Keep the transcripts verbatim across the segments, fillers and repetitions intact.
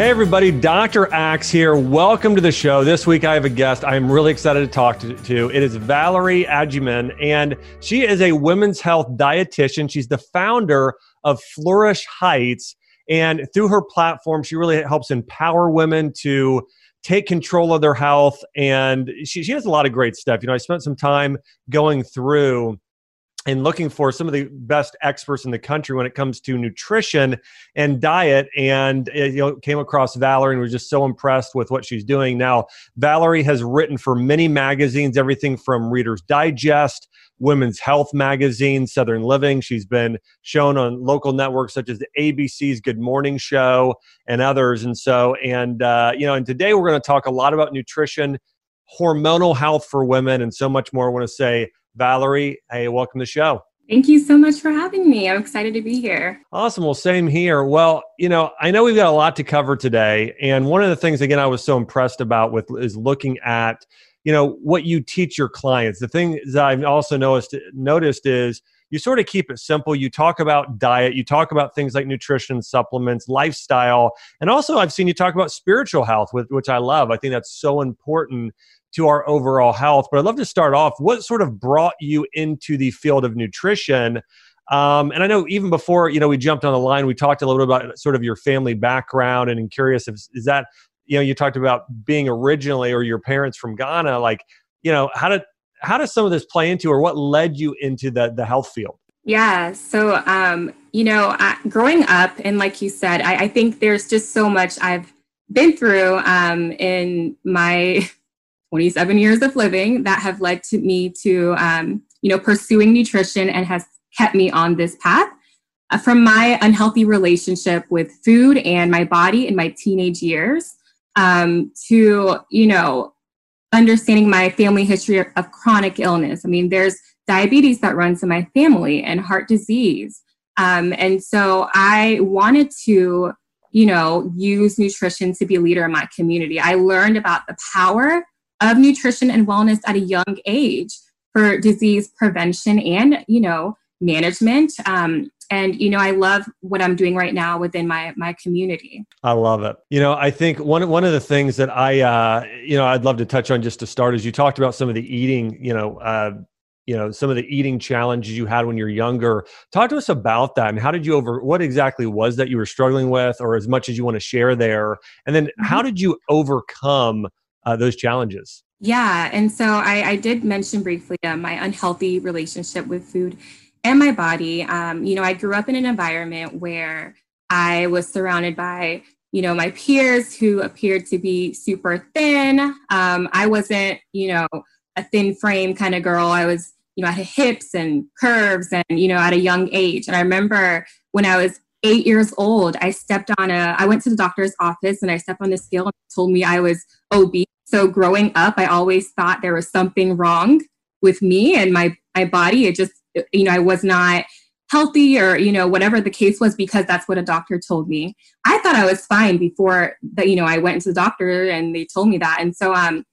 Hey everybody, Doctor Axe here. Welcome to the show. This week I have a guest I'm really excited to talk to. to. It is Valerie Agyeman, and she is a women's health dietitian. She's the founder of Flourish Heights, and through her platform, she really helps empower women to take control of their health, and she, she has a lot of great stuff. You know, I spent some time going through and looking for some of the best experts in the country when it comes to nutrition and diet. And you know, came across Valerie and was just so impressed with what she's doing. Now, Valerie has written for many magazines, everything from Reader's Digest, Women's Health Magazine, Southern Living. She's been shown on local networks such as the A B C's Good Morning Show and others. And so, and uh, you know, and today we're going to talk a lot about nutrition, hormonal health for women, and so much more. I want to say, Valerie, hey, welcome to the show. Thank you so much for having me. I'm excited to be here. Awesome. Well, same here. Well, you know, I know we've got a lot to cover today. And one of the things, again, I was so impressed about with is looking at, you know, what you teach your clients. The thing that I've also noticed, noticed is you sort of keep it simple. You talk about diet. You talk about things like nutrition, supplements, lifestyle. And also I've seen you talk about spiritual health, which I love. I think that's so important to our overall health. But I'd love to start off, what sort of brought you into the field of nutrition? Um, and I know even before, you know, we jumped on the line, we talked a little bit about sort of your family background, and I'm curious, if, is that, you know, you talked about being originally, or your parents from Ghana, like, you know, how did, how does some of this play into, or what led you into the, the health field? Yeah. So, um, you know, I, growing up, and like you said, I, I think there's just so much I've been through um, in my twenty-seven years of living that have led to me to, um, you know, pursuing nutrition, and has kept me on this path uh, from my unhealthy relationship with food and my body in my teenage years, um, to, you know, understanding my family history of, of chronic illness. I mean, there's diabetes that runs in my family, and heart disease. Um, and so I wanted to, you know, use nutrition to be a leader in my community. I learned about the power of nutrition and wellness at a young age for disease prevention and, you know, management. Um, and, you know, I love what I'm doing right now within my, my community. I love it. You know, I think one, one of the things that I, uh, you know, I'd love to touch on just to start is you talked about some of the eating, you know, uh, you know, some of the eating challenges you had when you're younger. Talk to us about that. And how did you over, what exactly was that you were struggling with, or as much as you want to share there? And then mm-hmm. how did you overcome Uh, those challenges? Yeah. And so I, I did mention briefly uh, my unhealthy relationship with food and my body. Um, you know, I grew up in an environment where I was surrounded by, you know, my peers who appeared to be super thin. Um, I wasn't, you know, a thin frame kind of girl. I was, you know, I had hips and curves, and, you know, at a young age. And I remember when I was eight years old, I stepped on a, I went to the doctor's office and I stepped on the scale and told me I was obese. So growing up, I always thought there was something wrong with me and my, my body. It just, you know, I was not healthy, or, you know, whatever the case was, because that's what a doctor told me. I thought I was fine before that, you know, I went to the doctor and they told me that. And so, um,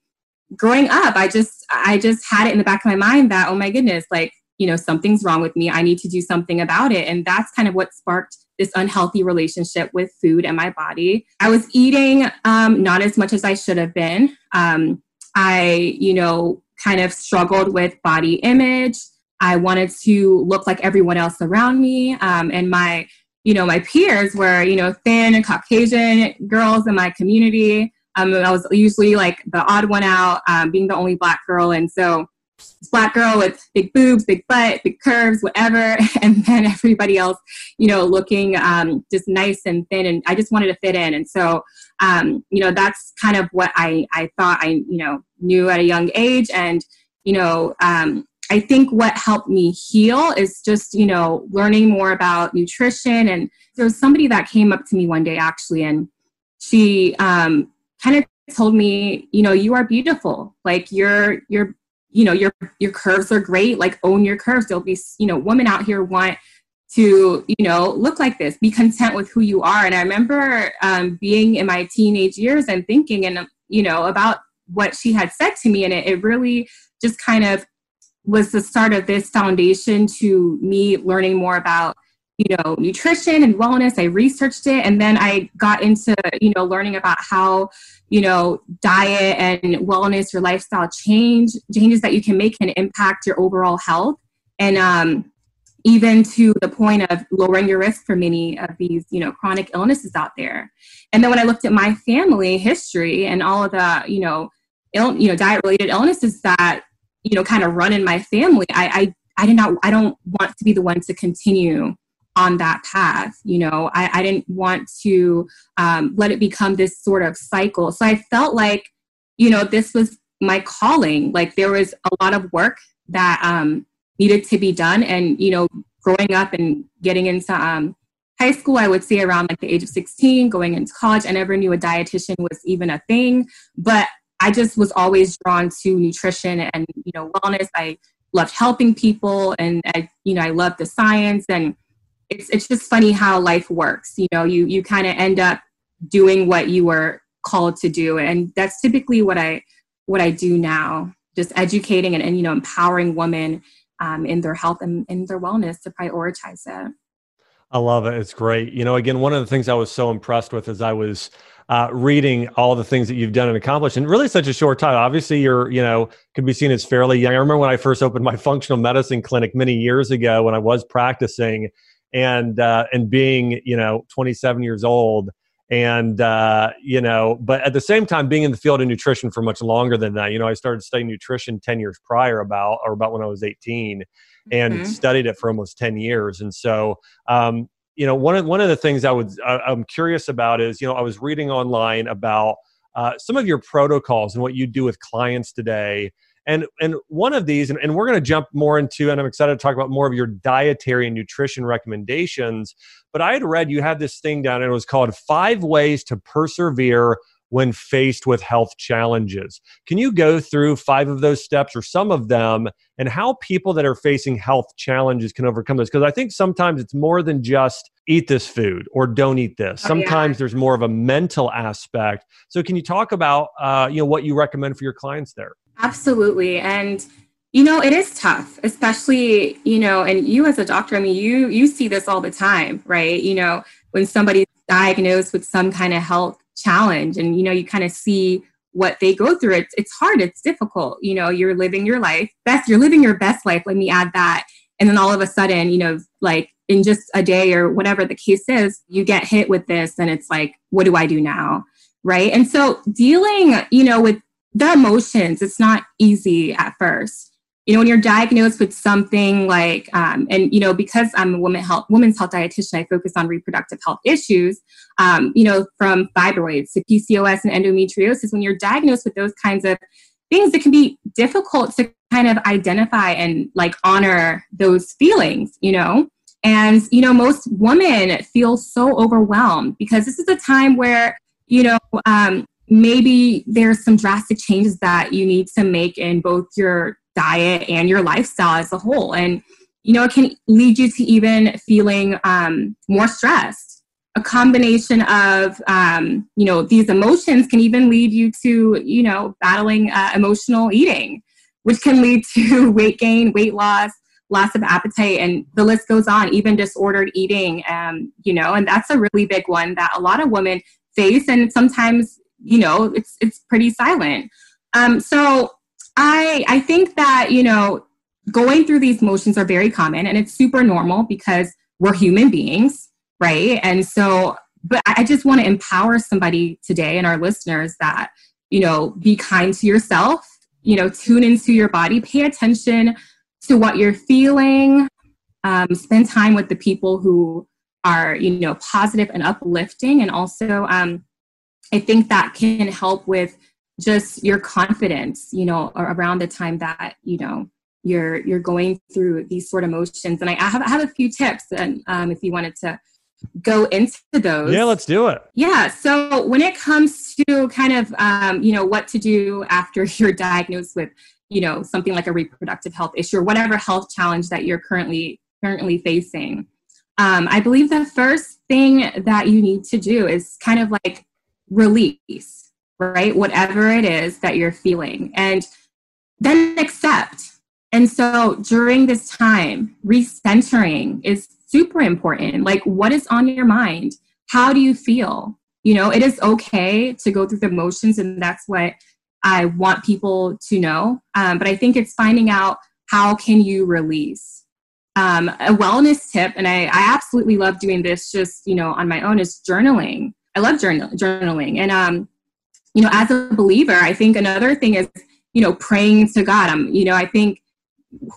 growing up, I just, I just had it in the back of my mind that, oh my goodness, like, you know, something's wrong with me. I need to do something about it. And that's kind of what sparked this unhealthy relationship with food and my body. I was eating um, not as much as I should have been. Um, I, you know, kind of struggled with body image. I wanted to look like everyone else around me. Um, and my, you know, my peers were, you know, thin and Caucasian girls in my community. Um, I was usually like the odd one out, um, being the only Black girl. And so this Black girl with big boobs, big butt, big curves, whatever. And then everybody else, you know, looking um, just nice and thin. And I just wanted to fit in. And so, um, you know, that's kind of what I, I thought I, you know, knew at a young age. And, you know, um, I think what helped me heal is just, you know, learning more about nutrition. And there was somebody that came up to me one day, actually, and she um, kind of told me, you know, you are beautiful. Like you're, you're, you know, your, your curves are great. Like own your curves. There'll be, you know, women out here want to, you know, look like this, be content with who you are. And I remember um, being in my teenage years and thinking, and, you know, about what she had said to me. And it, it really just kind of was the start of this foundation to me learning more about you know, nutrition and wellness. I researched it, and then I got into, you know, learning about how, you know, diet and wellness, your lifestyle change, changes that you can make can impact your overall health. And um, even to the point of lowering your risk for many of these, you know, chronic illnesses out there. And then when I looked at my family history and all of the, you know, ill, you know, diet-related illnesses that, you know, kind of run in my family, I, I, I did not, I don't want to be the one to continue on that path. You know, I, I didn't want to um, let it become this sort of cycle. So I felt like, you know, this was my calling. Like there was a lot of work that um, needed to be done. And, you know, growing up and getting into um, high school, I would say around like the age of sixteen, going into college, I never knew a dietitian was even a thing, but I just was always drawn to nutrition and, you know, wellness. I loved helping people, and I, you know, I loved the science, and it's, it's just funny how life works. You know, you, you kind of end up doing what you were called to do. And that's typically what I, what I do now, just educating and, and you know, empowering women um, in their health and in their wellness to prioritize it. I love it. It's great. You know, again, one of the things I was so impressed with is I was uh, reading all the things that you've done and accomplished in really such a short time. Obviously, you're, you know, could be seen as fairly young. I remember when I first opened my functional medicine clinic many years ago when I was practicing, and, uh, and being, you know, twenty-seven years old, and, uh, you know, but at the same time being in the field of nutrition for much longer than that. You know, I started studying nutrition ten years prior about, or about when I was eighteen. And mm-hmm. studied it for almost ten years. And so, um, you know, one of, one of the things I would, I, I'm curious about is, you know, I was reading online about uh, some of your protocols and what you do with clients today. And, and one of these, and, and we're going to jump more into, and I'm excited to talk about more of your dietary and nutrition recommendations, but I had read you had this thing down and it was called Five Ways to Persevere When Faced with Health Challenges. Can you go through five of those steps or some of them, and how people that are facing health challenges can overcome this? Because I think sometimes it's more than just eat this food or don't eat this. Oh, sometimes yeah. There's more of a mental aspect. So can you talk about uh, you know, what you recommend for your clients there? Absolutely. And you know, it is tough, especially, you know, and you as a doctor, I mean, you you see this all the time, right? You know, when somebody's diagnosed with some kind of health challenge, and you know, you kind of see what they go through. It's it's hard, it's difficult. You know, you're living your life best, you're living your best life, let me add that. And then all of a sudden, you know, like in just a day or whatever the case is, you get hit with this, and it's like, what do I do now? Right. And so dealing, you know, with the emotions, it's not easy at first. You know, when you're diagnosed with something like, um, and, you know, because I'm a woman health, women's health dietitian, I focus on reproductive health issues, um, you know, from fibroids to P C O S and endometriosis. When you're diagnosed with those kinds of things, it can be difficult to kind of identify and like honor those feelings, you know. And, you know, most women feel so overwhelmed because this is a time where, you know, um, maybe there's some drastic changes that you need to make in both your diet and your lifestyle as a whole. And, you know, it can lead you to even feeling um, more stressed. A combination of, um, you know, these emotions can even lead you to, you know, battling uh, emotional eating, which can lead to weight gain, weight loss, loss of appetite, and the list goes on, even disordered eating, um, you know, and that's a really big one that a lot of women face. And sometimes, you know, it's, it's pretty silent. Um, so I, I think that, you know, going through these motions are very common, and it's super normal because we're human beings, right? And so, but I just want to empower somebody today and our listeners that, you know, be kind to yourself, you know, tune into your body, pay attention to what you're feeling, um, spend time with the people who are, you know, positive and uplifting. And also, um, I think that can help with just your confidence, you know, around the time that, you know, you're, you're going through these sort of emotions. And I, I have, I have a few tips, and um, if you wanted to go into those. Yeah, let's do it. Yeah. So when it comes to kind of, um, you know, what to do after you're diagnosed with, you know, something like a reproductive health issue or whatever health challenge that you're currently, currently facing. Um, I believe the first thing that you need to do is kind of like release, right? Whatever it is that you're feeling, and then accept. And so during this time, recentering is super important. Like, what is on your mind? How do you feel? You know, it is okay to go through the motions, and that's what I want people to know. Um, but I think it's finding out, how can you release? Um, a wellness tip, and I, I absolutely love doing this just, you know, on my own, is journaling. I love journal, journaling. And, um, you know, as a believer, I think another thing is, you know, praying to God. Um, you know, I think,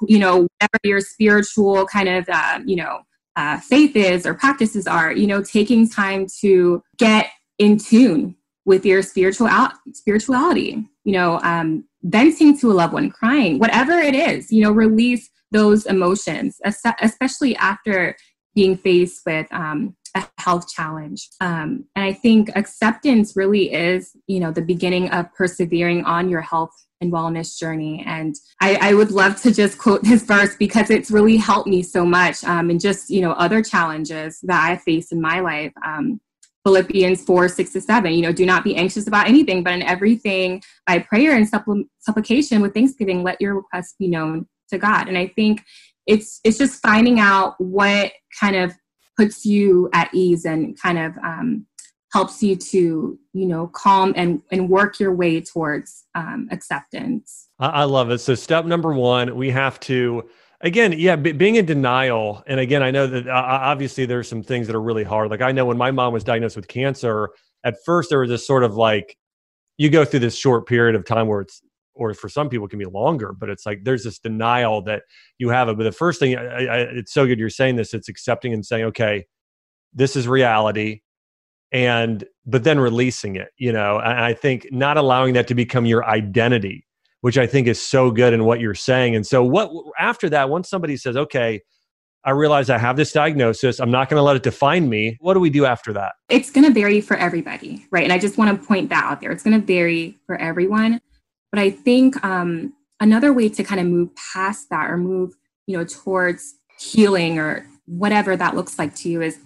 you know, whatever your spiritual kind of, uh, you know, uh, faith is or practices are, you know, taking time to get in tune with your spiritual out, spirituality, you know, um, venting to a loved one, crying, whatever it is, you know, release those emotions, especially after being faced with um, a health challenge. Um, and I think acceptance really is, you know, the beginning of persevering on your health and wellness journey. And I, I would love to just quote this verse because it's really helped me so much, um, and just, you know, other challenges that I face in my life. Um, Philippians four, six to seven, you know, do not be anxious about anything, but in everything by prayer and suppl- supplication with thanksgiving, let your requests be known to God. And I think it's, it's just finding out what kind of puts you at ease and kind of, um, helps you to, you know, calm and, and work your way towards um, acceptance. I love it. So step number one, we have to, again, yeah, b- being in denial. And again, I know that uh, obviously there's some things that are really hard. Like I know when my mom was diagnosed with cancer, at first there was this sort of like, you go through this short period of time where it's, or for some people it can be longer, but it's like, there's this denial that you have it. But the first thing, I, I, it's so good you're saying this, it's accepting and saying, okay, this is reality. And, but then releasing it, you know, and I think not allowing that to become your identity, which I think is so good in what you're saying. And so what, after that, once somebody says, okay, I realize I have this diagnosis, I'm not going to let it define me. What do we do after that? It's going to vary for everybody, right? And I just want to point that out there. It's going to vary for everyone. But I think um, another way to kind of move past that or move, you know, towards healing or whatever that looks like to you is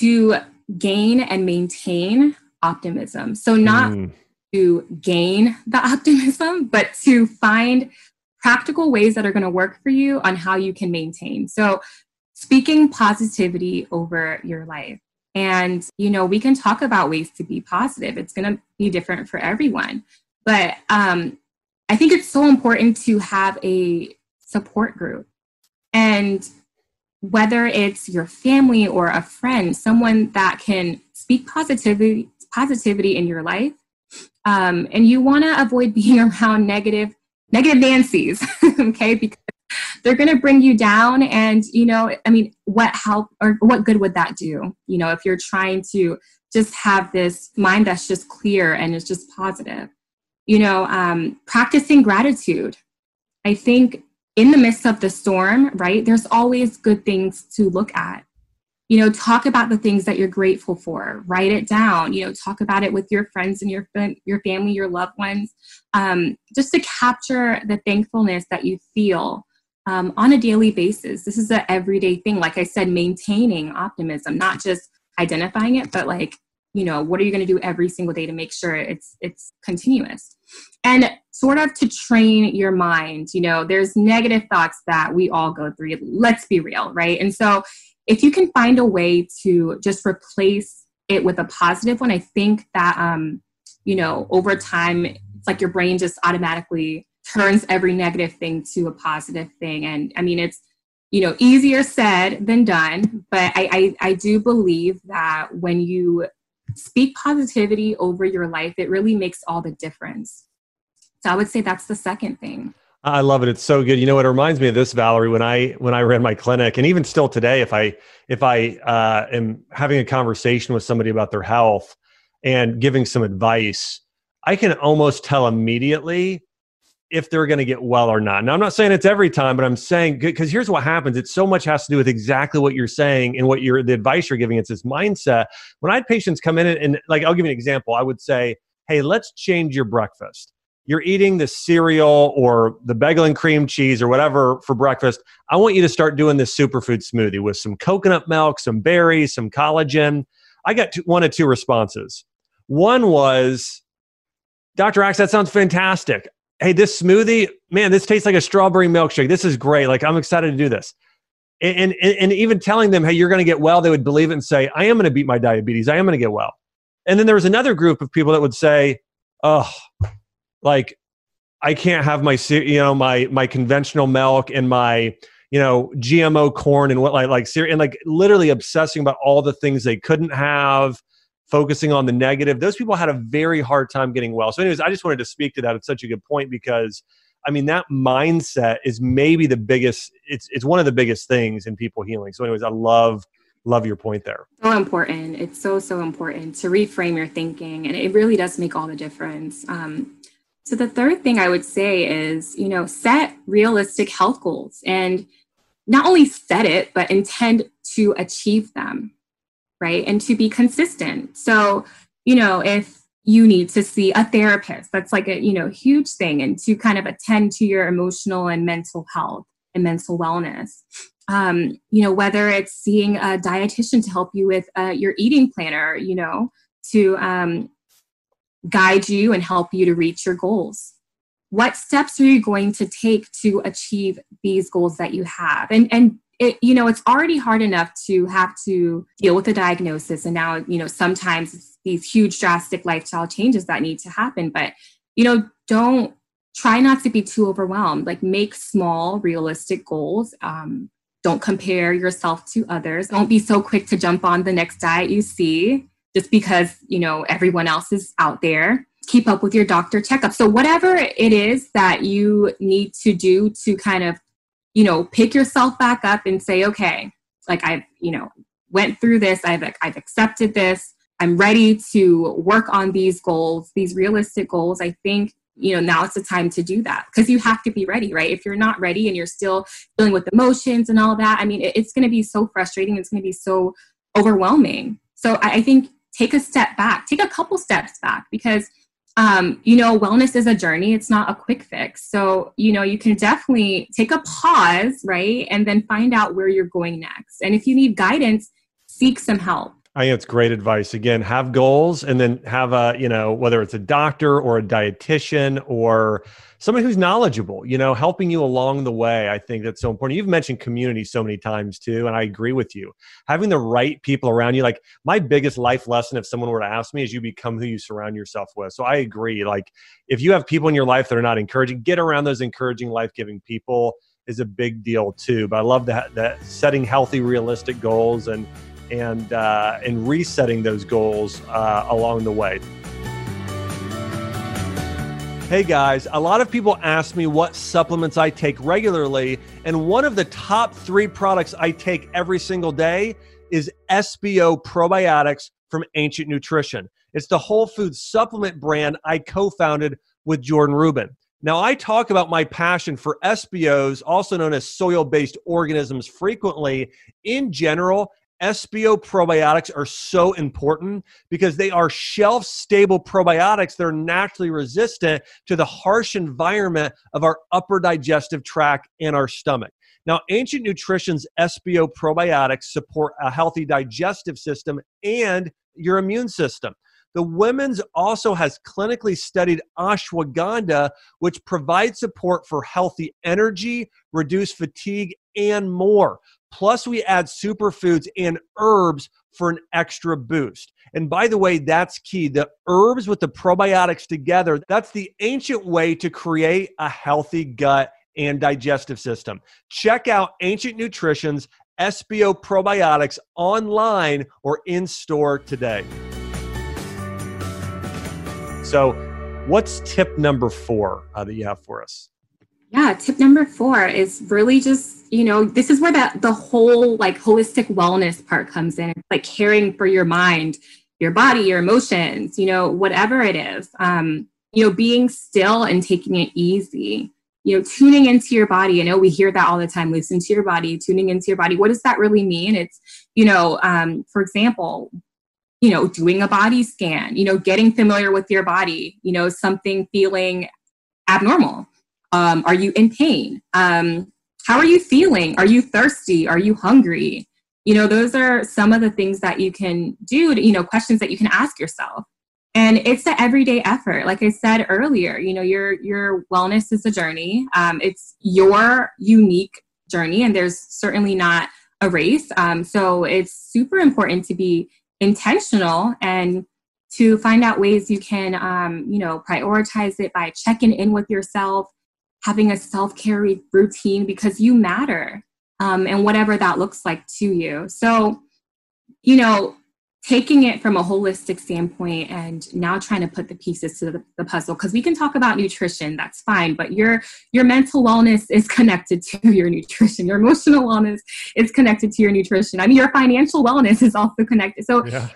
to gain and maintain optimism. So not mm. to gain the optimism, but to find practical ways that are going to work for you on how you can maintain. So speaking positivity over your life. And, you know, we can talk about ways to be positive. It's going to be different for everyone. But um, I think it's so important to have a support group. And whether it's your family or a friend, someone that can speak positivity positivity in your life. Um, and you want to avoid being around negative, negative Nancy's, okay? Because they're going to bring you down. And, you know, I mean, what help or what good would that do? You know, if you're trying to just have this mind that's just clear and it's just positive, you know, um, practicing gratitude. I think in the midst of the storm, right, there's always good things to look at. You know, talk about the things that you're grateful for, write it down, you know, talk about it with your friends and your your family, your loved ones, um, just to capture the thankfulness that you feel um, on a daily basis. This is an everyday thing. Like I said, maintaining optimism, not just identifying it, but like, you know, what are you going to do every single day to make sure it's it's continuous? And sort of to train your mind, you know, there's negative thoughts that we all go through. Let's be real, right? And so if you can find a way to just replace it with a positive one, I think that, um, you know, over time, it's like your brain just automatically turns every negative thing to a positive thing. And I mean, it's, you know, easier said than done, but I, I, I do believe that when you speak positivity over your life, it really makes all the difference. So I would say that's the second thing. I love it. It's so good. You know, it reminds me of this, Valerie, when I, when I ran my clinic, and even still today, if I, if I uh, am having a conversation with somebody about their health and giving some advice, I can almost tell immediately if they're going to get well or not. Now, I'm not saying it's every time, but I'm saying, because here's what happens. It's so much has to do with exactly what you're saying and what you're, the advice you're giving. It's this mindset. When I had patients come in and, and like, I'll give you an example. I would say, hey, let's change your breakfast. You're eating the cereal or the bagel and cream cheese or whatever for breakfast. I want you to start doing this superfood smoothie with some coconut milk, some berries, some collagen. I got two, one of two responses. One was, Doctor Axe, that sounds fantastic. Hey, this smoothie, man, this tastes like a strawberry milkshake. This is great. Like, I'm excited to do this. And, and, and even telling them, hey, you're going to get well, they would believe it and say, I am going to beat my diabetes. I am going to get well. And then there was another group of people that would say, oh, like, I can't have my, you know, my, my conventional milk and my, you know, G M O corn and what like, like, and like literally obsessing about all the things they couldn't have, focusing on the negative. Those people had a very hard time getting well. So anyways, I just wanted to speak to that. It's such a good point because I mean, that mindset is maybe the biggest, it's, it's one of the biggest things in people healing. So anyways, I love, love your point there. So important. It's so, so important to reframe your thinking. And it really does make all the difference. Um, so the third thing I would say is, you know, set realistic health goals and not only set it, but intend to achieve them, right? And to be consistent. So, you know, if you need to see a therapist, that's like a, you know, huge thing, and to kind of attend to your emotional and mental health and mental wellness. Um, you know, whether it's seeing a dietitian to help you with uh, your eating planner, you know, to um, guide you and help you to reach your goals. What steps are you going to take to achieve these goals that you have? And, and, It, you know, it's already hard enough to have to deal with a diagnosis. And now, you know, sometimes it's these huge drastic lifestyle changes that need to happen. But, you know, don't try not to be too overwhelmed, like make small, realistic goals. Um, don't compare yourself to others. Don't be so quick to jump on the next diet you see just because, you know, everyone else is out there. Keep up with your doctor checkup. So whatever it is that you need to do to kind of, you know, pick yourself back up and say, okay, like I've, you know, went through this. I've, I've accepted this. I'm ready to work on these goals, these realistic goals. I think, you know, now it's the time to do that because you have to be ready, right? If you're not ready and you're still dealing with emotions and all that, I mean, it, it's going to be so frustrating. It's going to be so overwhelming. So I, I think take a step back, take a couple steps back because, Um, you know, wellness is a journey. It's not a quick fix. So, you know, you can definitely take a pause, right? And then find out where you're going next. And if you need guidance, seek some help. I think it's great advice. Again, have goals and then have a, you know, whether it's a doctor or a dietitian or somebody who's knowledgeable, you know, helping you along the way. I think that's so important. You've mentioned community so many times too. And I agree with you. Having the right people around you, like my biggest life lesson, if someone were to ask me, is you become who you surround yourself with. So I agree. Like if you have people in your life that are not encouraging, get around those encouraging, life-giving people is a big deal too. But I love that, that setting healthy, realistic goals and and uh, and resetting those goals uh, along the way. Hey guys, a lot of people ask me what supplements I take regularly, and one of the top three products I take every single day is S B O Probiotics from Ancient Nutrition. It's the whole food supplement brand I co-founded with Jordan Rubin. Now, I talk about my passion for S B Os, also known as soil-based organisms, frequently. In general, S B O probiotics are so important because they are shelf-stable probiotics that are naturally resistant to the harsh environment of our upper digestive tract and our stomach. Now, Ancient Nutrition's S B O probiotics support a healthy digestive system and your immune system. The women's also has clinically studied ashwagandha, which provides support for healthy energy, reduced fatigue, and more. Plus, we add superfoods and herbs for an extra boost. And by the way, that's key. The herbs with the probiotics together, that's the ancient way to create a healthy gut and digestive system. Check out Ancient Nutrition's S B O Probiotics online or in store today. So what's tip number four uh, that you have for us? Yeah, tip number four is really just, you know, this is where that the whole like holistic wellness part comes in, like caring for your mind, your body, your emotions, you know, whatever it is, um, you know, being still and taking it easy, you know, tuning into your body. You know, we hear that all the time, listen to your body, tuning into your body. What does that really mean? It's, you know, um, for example, you know, doing a body scan, you know, getting familiar with your body, you know, something feeling abnormal. Um, are you in pain? Um, how are you feeling? Are you thirsty? Are you hungry? You know, those are some of the things that you can do, to, you know, questions that you can ask yourself. And it's the everyday effort. Like I said earlier, you know, your, your wellness is a journey. Um, it's your unique journey, and there's certainly not a race. Um, so it's super important to be intentional and to find out ways you can, um, you know, prioritize it by checking in with yourself, having a self-care routine, because you matter, um, and whatever that looks like to you. So, you know, taking it from a holistic standpoint and now trying to put the pieces to the, the puzzle, because we can talk about nutrition, that's fine, but your your mental wellness is connected to your nutrition. Your emotional wellness is connected to your nutrition. I mean, your financial wellness is also connected. So, yeah.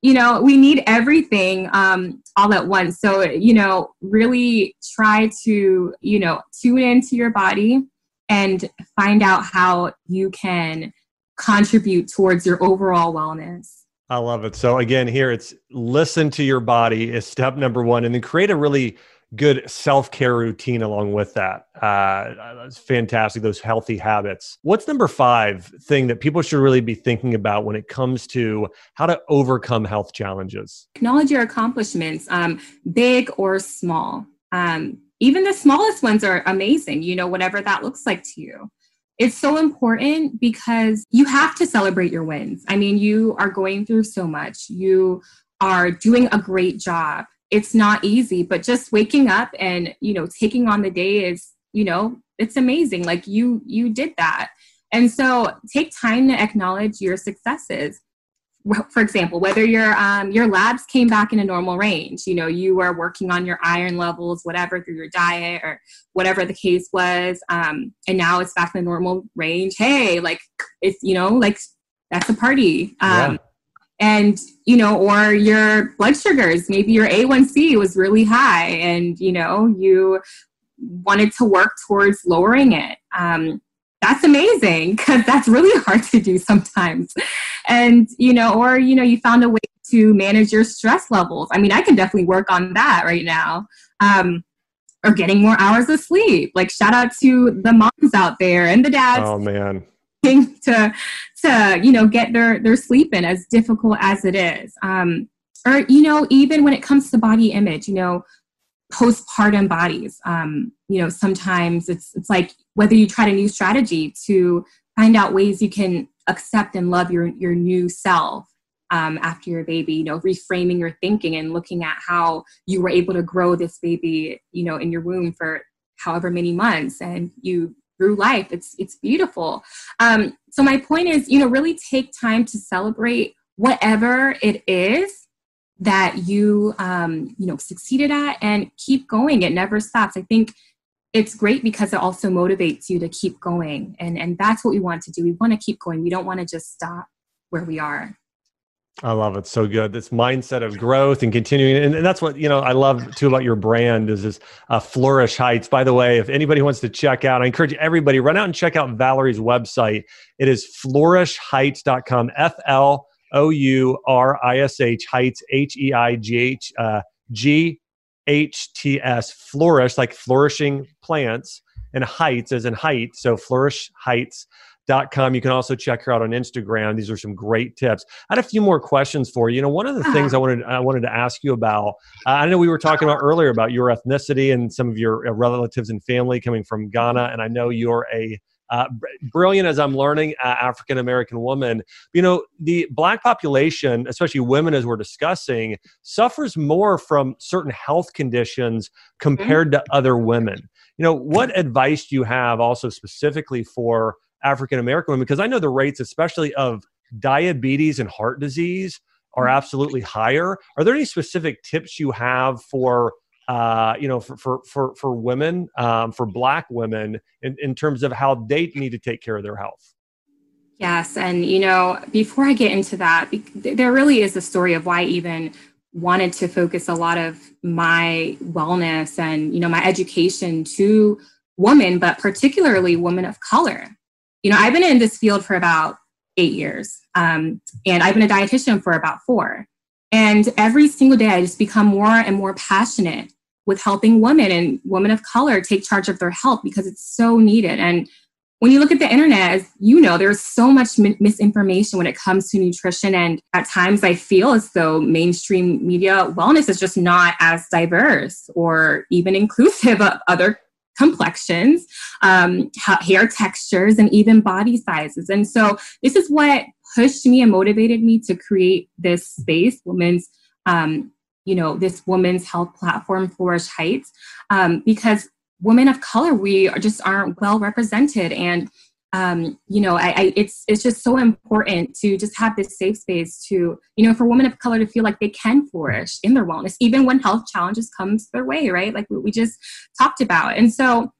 you know, we need everything um, all at once. So, you know, really try to, you know, tune into your body and find out how you can contribute towards your overall wellness. I love it. So again, here it's listen to your body is step number one, and then create a really good self-care routine along with that. Uh, that's fantastic. Those healthy habits. What's number five thing that people should really be thinking about when it comes to how to overcome health challenges? Acknowledge your accomplishments, um, big or small. Um, even the smallest ones are amazing, you know, whatever that looks like to you. It's so important because you have to celebrate your wins. I mean, you are going through so much. You are doing a great job. It's not easy, but just waking up and, you know, taking on the day is, you know, it's amazing. Like you, you did that. And so take time to acknowledge your successes. For example, whether your, um, your labs came back in a normal range, you know, you were working on your iron levels, whatever, through your diet or whatever the case was. Um, and now it's back in the normal range. Hey, like it's, you know, like that's a party. Um, yeah. And, you know, or your blood sugars, maybe your A one C was really high and, you know, you wanted to work towards lowering it. Um, that's amazing, because that's really hard to do sometimes. And, you know, or, you know, you found a way to manage your stress levels. I mean, I can definitely work on that right now. Um, or getting more hours of sleep. Like, shout out to the moms out there and the dads. Oh, man. To, to you know, get their, their sleep in, as difficult as it is. Um, or, you know, even when it comes to body image, you know, postpartum bodies, um, you know, sometimes it's it's like whether you tried a new strategy to find out ways you can accept and love your, your new self um, after your baby, you know, reframing your thinking and looking at how you were able to grow this baby, you know, in your womb for however many months, and you grew life. It's, it's beautiful. Um, so my point is, you know, really take time to celebrate whatever it is that you, um, you know, succeeded at, and keep going. It never stops. I think it's great because it also motivates you to keep going. And, and that's what we want to do. We want to keep going. We don't want to just stop where we are. I love it. So good. This mindset of growth and continuing. And, and that's what, you know, I love too about your brand is this uh, Flourish Heights. By the way, if anybody wants to check out, I encourage everybody, run out and check out Valerie's website. It is flourish heights dot com, F L O U R I S H Heights, H E I G H, uh, G H T S, Flourish, like flourishing plants, and Heights as in height. So flourish heights dot com. You can also check her out on Instagram. These are some great tips. I had a few more questions for you. You know, one of the things I wanted, I wanted to ask you about, uh, I know we were talking about earlier about your ethnicity and some of your relatives and family coming from Ghana. And I know you're a Uh, brilliant, as I'm learning, uh, African-American woman. You know, the Black population, especially women, as we're discussing, suffers more from certain health conditions compared to other women. You know, what advice do you have also specifically for African-American women? Because I know the rates, especially of diabetes and heart disease, are absolutely higher. Are there any specific tips you have for Uh, you know, for, for, for, for women, um, for Black women in, in terms of how they need to take care of their health? Yes. And, you know, before I get into that, there really is a story of why I even wanted to focus a lot of my wellness and, you know, my education to women, but particularly women of color. You know, I've been in this field for about eight years, um, and I've been a dietitian for about four. And every single day, I just become more and more passionate with helping women and women of color take charge of their health, because it's so needed. And when you look at the internet, as you know, there's so much mi- misinformation when it comes to nutrition. And at times I feel as though mainstream media wellness is just not as diverse or even inclusive of other complexions, um, hair textures, and even body sizes. And so this is what pushed me and motivated me to create this space, women's, um, you know, this women's health platform, Flourish Heights, um, because women of color, we are just aren't well represented. And, um, you know, I, I, it's, it's just so important to just have this safe space to, you know, for women of color to feel like they can flourish in their wellness, even when health challenges comes their way, right? Like what we just talked about. And so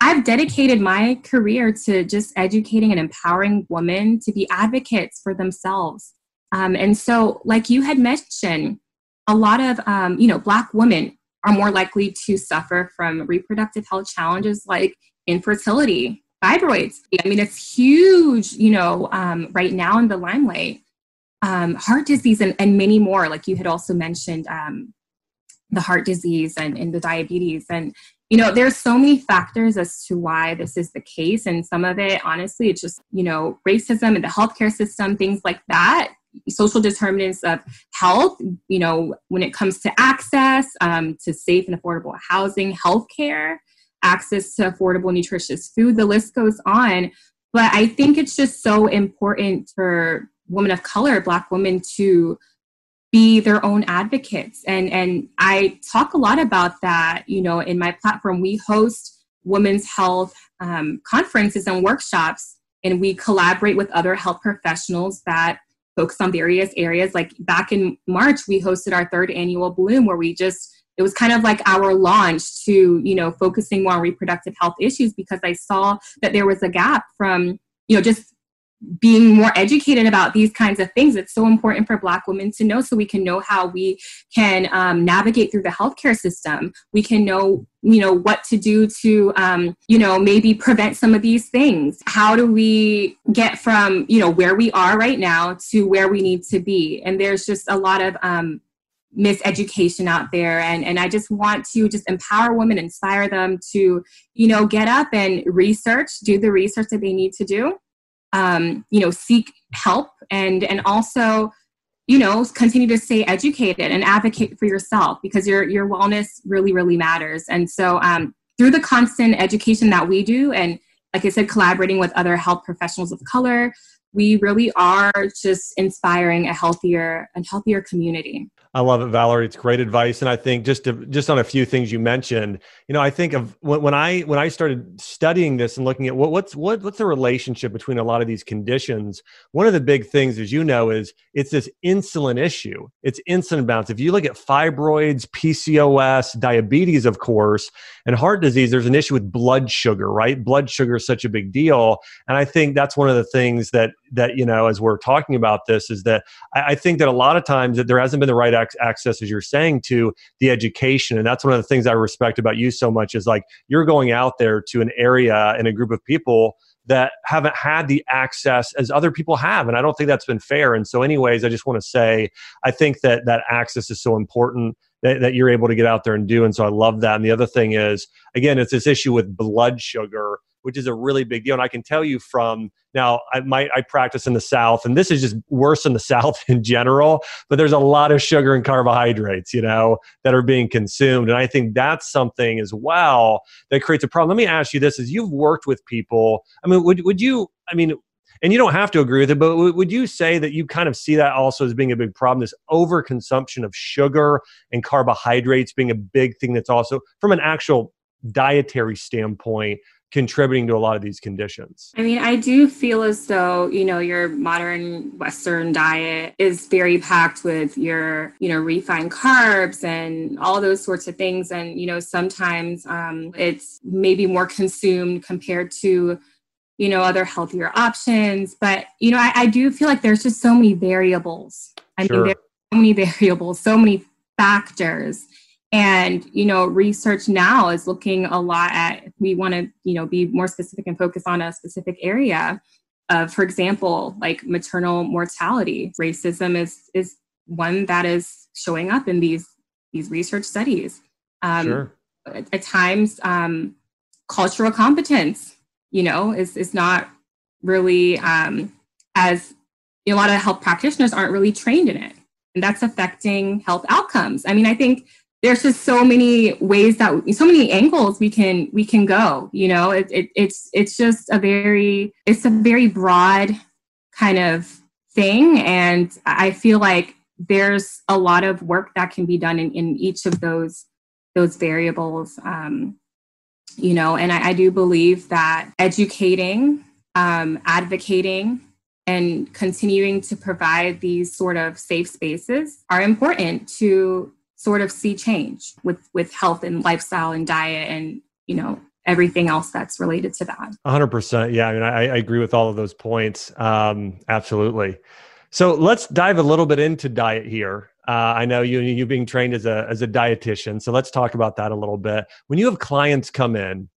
I've dedicated my career to just educating and empowering women to be advocates for themselves. Um, and so like you had mentioned, a lot of, um, you know, Black women are more likely to suffer from reproductive health challenges like infertility, fibroids. I mean, it's huge, you know, um, right now in the limelight, um, heart disease and, and many more. Like you had also mentioned um, the heart disease and, and the diabetes. And, you know, there's so many factors as to why this is the case. And some of it, honestly, it's just, you know, racism and the healthcare system, things like that. Social determinants of health, you know, when it comes to access um, to safe and affordable housing, healthcare, access to affordable, nutritious food, the list goes on. But I think it's just so important for women of color, Black women, to be their own advocates. And, and I talk a lot about that, you know, in my platform. We host women's health um, conferences and workshops, and we collaborate with other health professionals that focused on various areas. Like back in March, we hosted our third annual Bloom, where we just, it was kind of like our launch to, you know, focusing more on reproductive health issues, because I saw that there was a gap from, you know, just being more educated about these kinds of things. It's so important for Black women to know, so we can know how we can um, navigate through the healthcare system. We can know, you know, what to do to, um, you know, maybe prevent some of these things. How do we get from, you know, where we are right now to where we need to be? And there's just a lot of um, miseducation out there. And, and I just want to just empower women, inspire them to, you know, get up and research, do the research that they need to do. Um, you know, seek help, and, and also, you know, continue to stay educated and advocate for yourself, because your, your wellness really, really matters. And so um, through the constant education that we do, and like I said, collaborating with other health professionals of color, we really are just inspiring a healthier and healthier community. I love it, Valerie. It's great advice. And I think just to, just on a few things you mentioned, you know, I think of when, when I, when I started studying this and looking at what, what's, what, what's the relationship between a lot of these conditions. One of the big things, as you know, is it's this insulin issue. It's insulin bounce. If you look at fibroids, P C O S, diabetes, of course, and heart disease, there's an issue with blood sugar, right? Blood sugar is such a big deal. And I think that's one of the things that, that, you know, as we're talking about this, is that I, I think that a lot of times that there hasn't been the right access, as you're saying, to the education. And that's one of the things I respect about you so much, is like you're going out there to an area and a group of people that haven't had the access as other people have. And I don't think that's been fair. And so anyways, I just want to say, I think that that access is so important that, that you're able to get out there and do. And so I love that. And the other thing is, again, it's this issue with blood sugar, which is a really big deal. And I can tell you from now, I might, I practice in the South, and this is just worse in the South in general, but there's a lot of sugar and carbohydrates, you know, that are being consumed. And I think that's something as well that creates a problem. Let me ask you this, as you've worked with people, I mean, would, would you, I mean, and you don't have to agree with it, but would you say that you kind of see that also as being a big problem, this overconsumption of sugar and carbohydrates being a big thing that's also, from an actual dietary standpoint, contributing to a lot of these conditions? I mean, I do feel as though, you know, your modern Western diet is very packed with your, you know, refined carbs and all those sorts of things. And, you know, sometimes um, it's maybe more consumed compared to, you know, other healthier options. But, you know, I, I do feel like there's just so many variables. I sure. mean, there's so many variables, so many factors. And, you know, research now is looking a lot at, we want to, you know, be more specific and focus on a specific area of, for example, like maternal mortality. Racism is, is one that is showing up in these, these research studies. Um, sure. at, at times, um, cultural competence, you know, is, is not really um, as, you know, a lot of health practitioners aren't really trained in it. And that's affecting health outcomes. I mean, I think there's just so many ways that so many angles we can we can go. You know, it, it, it's it's just a very it's a very broad kind of thing, and I feel like there's a lot of work that can be done in, in each of those those variables. Um, you know, and I, I do believe that educating, um, advocating, and continuing to provide these sort of safe spaces are important to sort of see change with, with health and lifestyle and diet and, you know, everything else that's related to that. one hundred percent. Yeah. I mean, I, I agree with all of those points. Um, absolutely. So let's dive a little bit into diet here. Uh, I know you, you being trained as a, as a dietitian. So let's talk about that a little bit. When you have clients come in,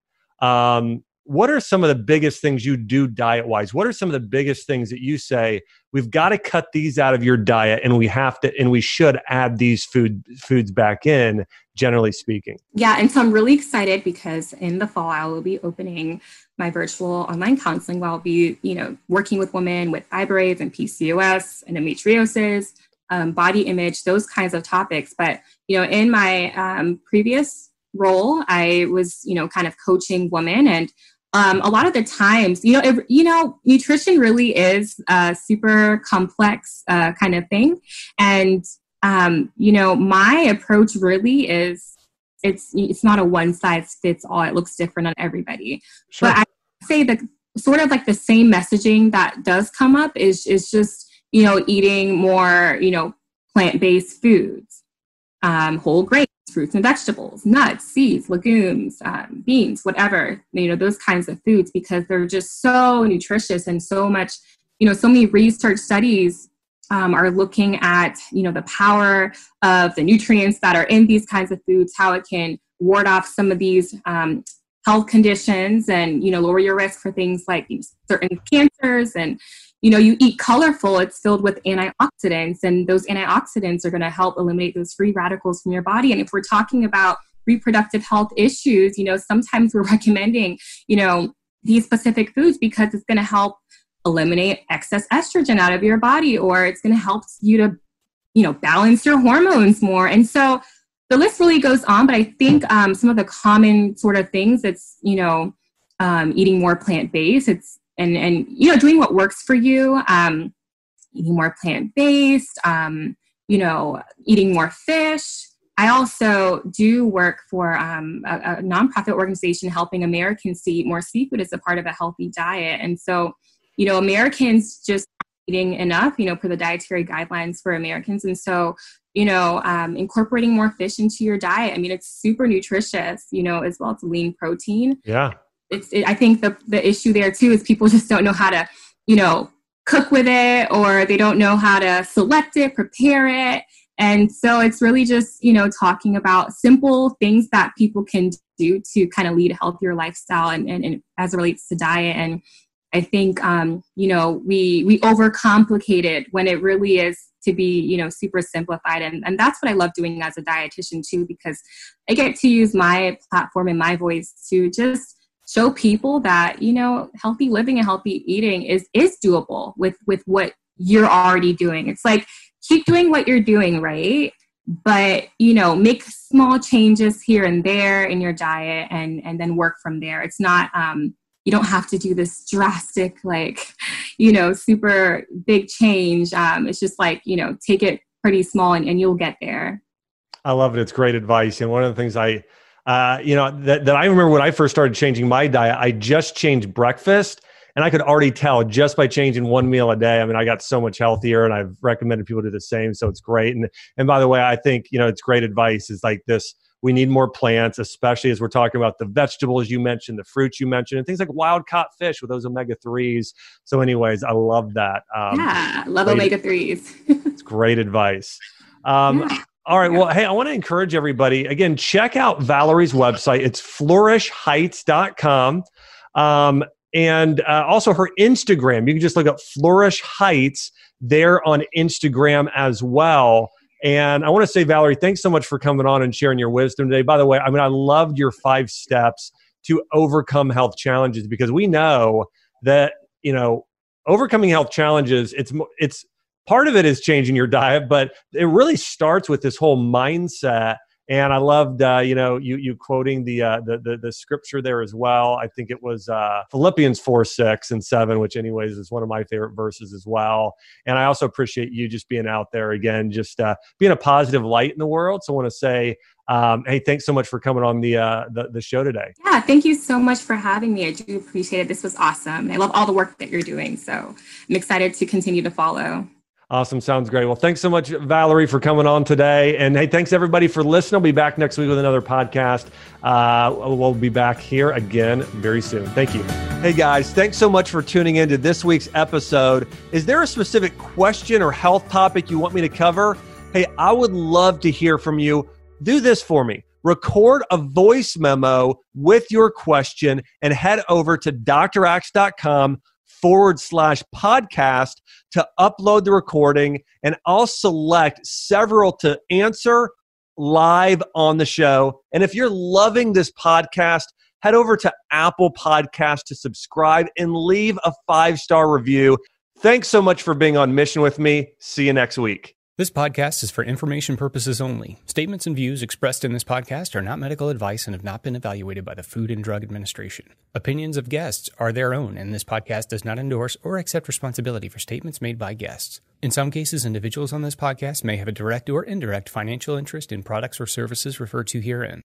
um, what are some of the biggest things you do diet-wise? What are some of the biggest things that you say, we've got to cut these out of your diet and we have to, and we should add these food foods back in, generally speaking? Yeah. And so I'm really excited because in the fall, I will be opening my virtual online counseling where I'll be, you know, working with women with fibroids and P C O S and endometriosis, um, body image, those kinds of topics. But, you know, in my um, previous role, I was, you know, kind of coaching women, and Um, a lot of the times, you know, it, you know, nutrition really is a super complex uh, kind of thing. And, um, you know, my approach really is it's it's not a one size fits all. It looks different on everybody. Sure. But I say that sort of like the same messaging that does come up is, is just, you know, eating more, you know, plant-based foods, um, whole grains, fruits and vegetables, nuts, seeds, legumes, um, beans, whatever, you know, those kinds of foods, because they're just so nutritious and so much, you know, so many research studies um, are looking at, you know, the power of the nutrients that are in these kinds of foods, how it can ward off some of these um, health conditions and, you know, lower your risk for things like certain cancers. And, you know, you eat colorful, it's filled with antioxidants, and those antioxidants are going to help eliminate those free radicals from your body. And if we're talking about reproductive health issues, you know, sometimes we're recommending, you know, these specific foods because it's going to help eliminate excess estrogen out of your body, or it's going to help you to, you know, balance your hormones more. And so the list really goes on, but I think um, some of the common sort of things, it's, you know, um, eating more plant-based, it's, And, and, you know, doing what works for you, um, eating more plant-based, um, you know, eating more fish. I also do work for um, a, a nonprofit organization helping Americans to eat more seafood as a part of a healthy diet. And so, you know, Americans just aren't eating enough, you know, for the dietary guidelines for Americans. And so, you know, um, incorporating more fish into your diet. I mean, it's super nutritious, you know, as well as lean protein. Yeah. It's, it, I think the the issue there too is people just don't know how to, you know, cook with it, or they don't know how to select it, prepare it. And so it's really just, you know, talking about simple things that people can do to kind of lead a healthier lifestyle and, and, and as it relates to diet. And I think, um, you know, we, we overcomplicate it when it really is to be, you know, super simplified. And, and that's what I love doing as a dietitian too, because I get to use my platform and my voice to just show people that, you know, healthy living and healthy eating is, is doable with, with what you're already doing. It's like, keep doing what you're doing, right? But, you know, make small changes here and there in your diet and, and then work from there. It's not, um, you don't have to do this drastic, like, you know, super big change. Um, it's just like, you know, take it pretty small and, and you'll get there. I love it. It's great advice. And one of the things I, Uh, you know, that, that I remember when I first started changing my diet, I just changed breakfast and I could already tell just by changing one meal a day. I mean, I got so much healthier, and I've recommended people do the same. So it's great. And, and by the way, I think, you know, it's great advice is like this. We need more plants, especially as we're talking about the vegetables you mentioned, the fruits you mentioned, and things like wild caught fish with those omega threes. So anyways, I love that. Um, yeah, I love omega threes. It's great advice. Um, yeah. All right. Well, hey, I want to encourage everybody again, check out Valerie's website. It's flourish heights dot com. Um, and uh, also her Instagram. You can just look up Flourish Heights there on Instagram as well. And I want to say, Valerie, thanks so much for coming on and sharing your wisdom today. By the way, I mean, I loved your five steps to overcome health challenges, because we know that, you know, overcoming health challenges, it's, it's, part of it is changing your diet, but it really starts with this whole mindset And I loved, uh, you know, you you quoting the, uh, the the the scripture there as well. I think it was uh, Philippians four, six, and seven, which anyways is one of my favorite verses as well. And I also appreciate you just being out there again, just uh, being a positive light in the world. So I want to say, um, hey, thanks so much for coming on the, uh, the the show today. Yeah, thank you so much for having me. I do appreciate it. This was awesome. And I love all the work that you're doing. So I'm excited to continue to follow. Awesome. Sounds great. Well, thanks so much, Valerie, for coming on today. And hey, thanks everybody for listening. I'll be back next week with another podcast. Uh, we'll be back here again very soon. Thank you. Hey guys, thanks so much for tuning into this week's episode. Is there a specific question or health topic you want me to cover? Hey, I would love to hear from you. Do this for me. Record a voice memo with your question and head over to drax dot com forward slash podcast to upload the recording, and I'll select several to answer live on the show. And if you're loving this podcast, head over to Apple Podcasts to subscribe and leave a five-star review. Thanks so much for being on mission with me. See you next week. This podcast is for information purposes only. Statements and views expressed in this podcast are not medical advice and have not been evaluated by the Food and Drug Administration. Opinions of guests are their own, and this podcast does not endorse or accept responsibility for statements made by guests. In some cases, individuals on this podcast may have a direct or indirect financial interest in products or services referred to herein.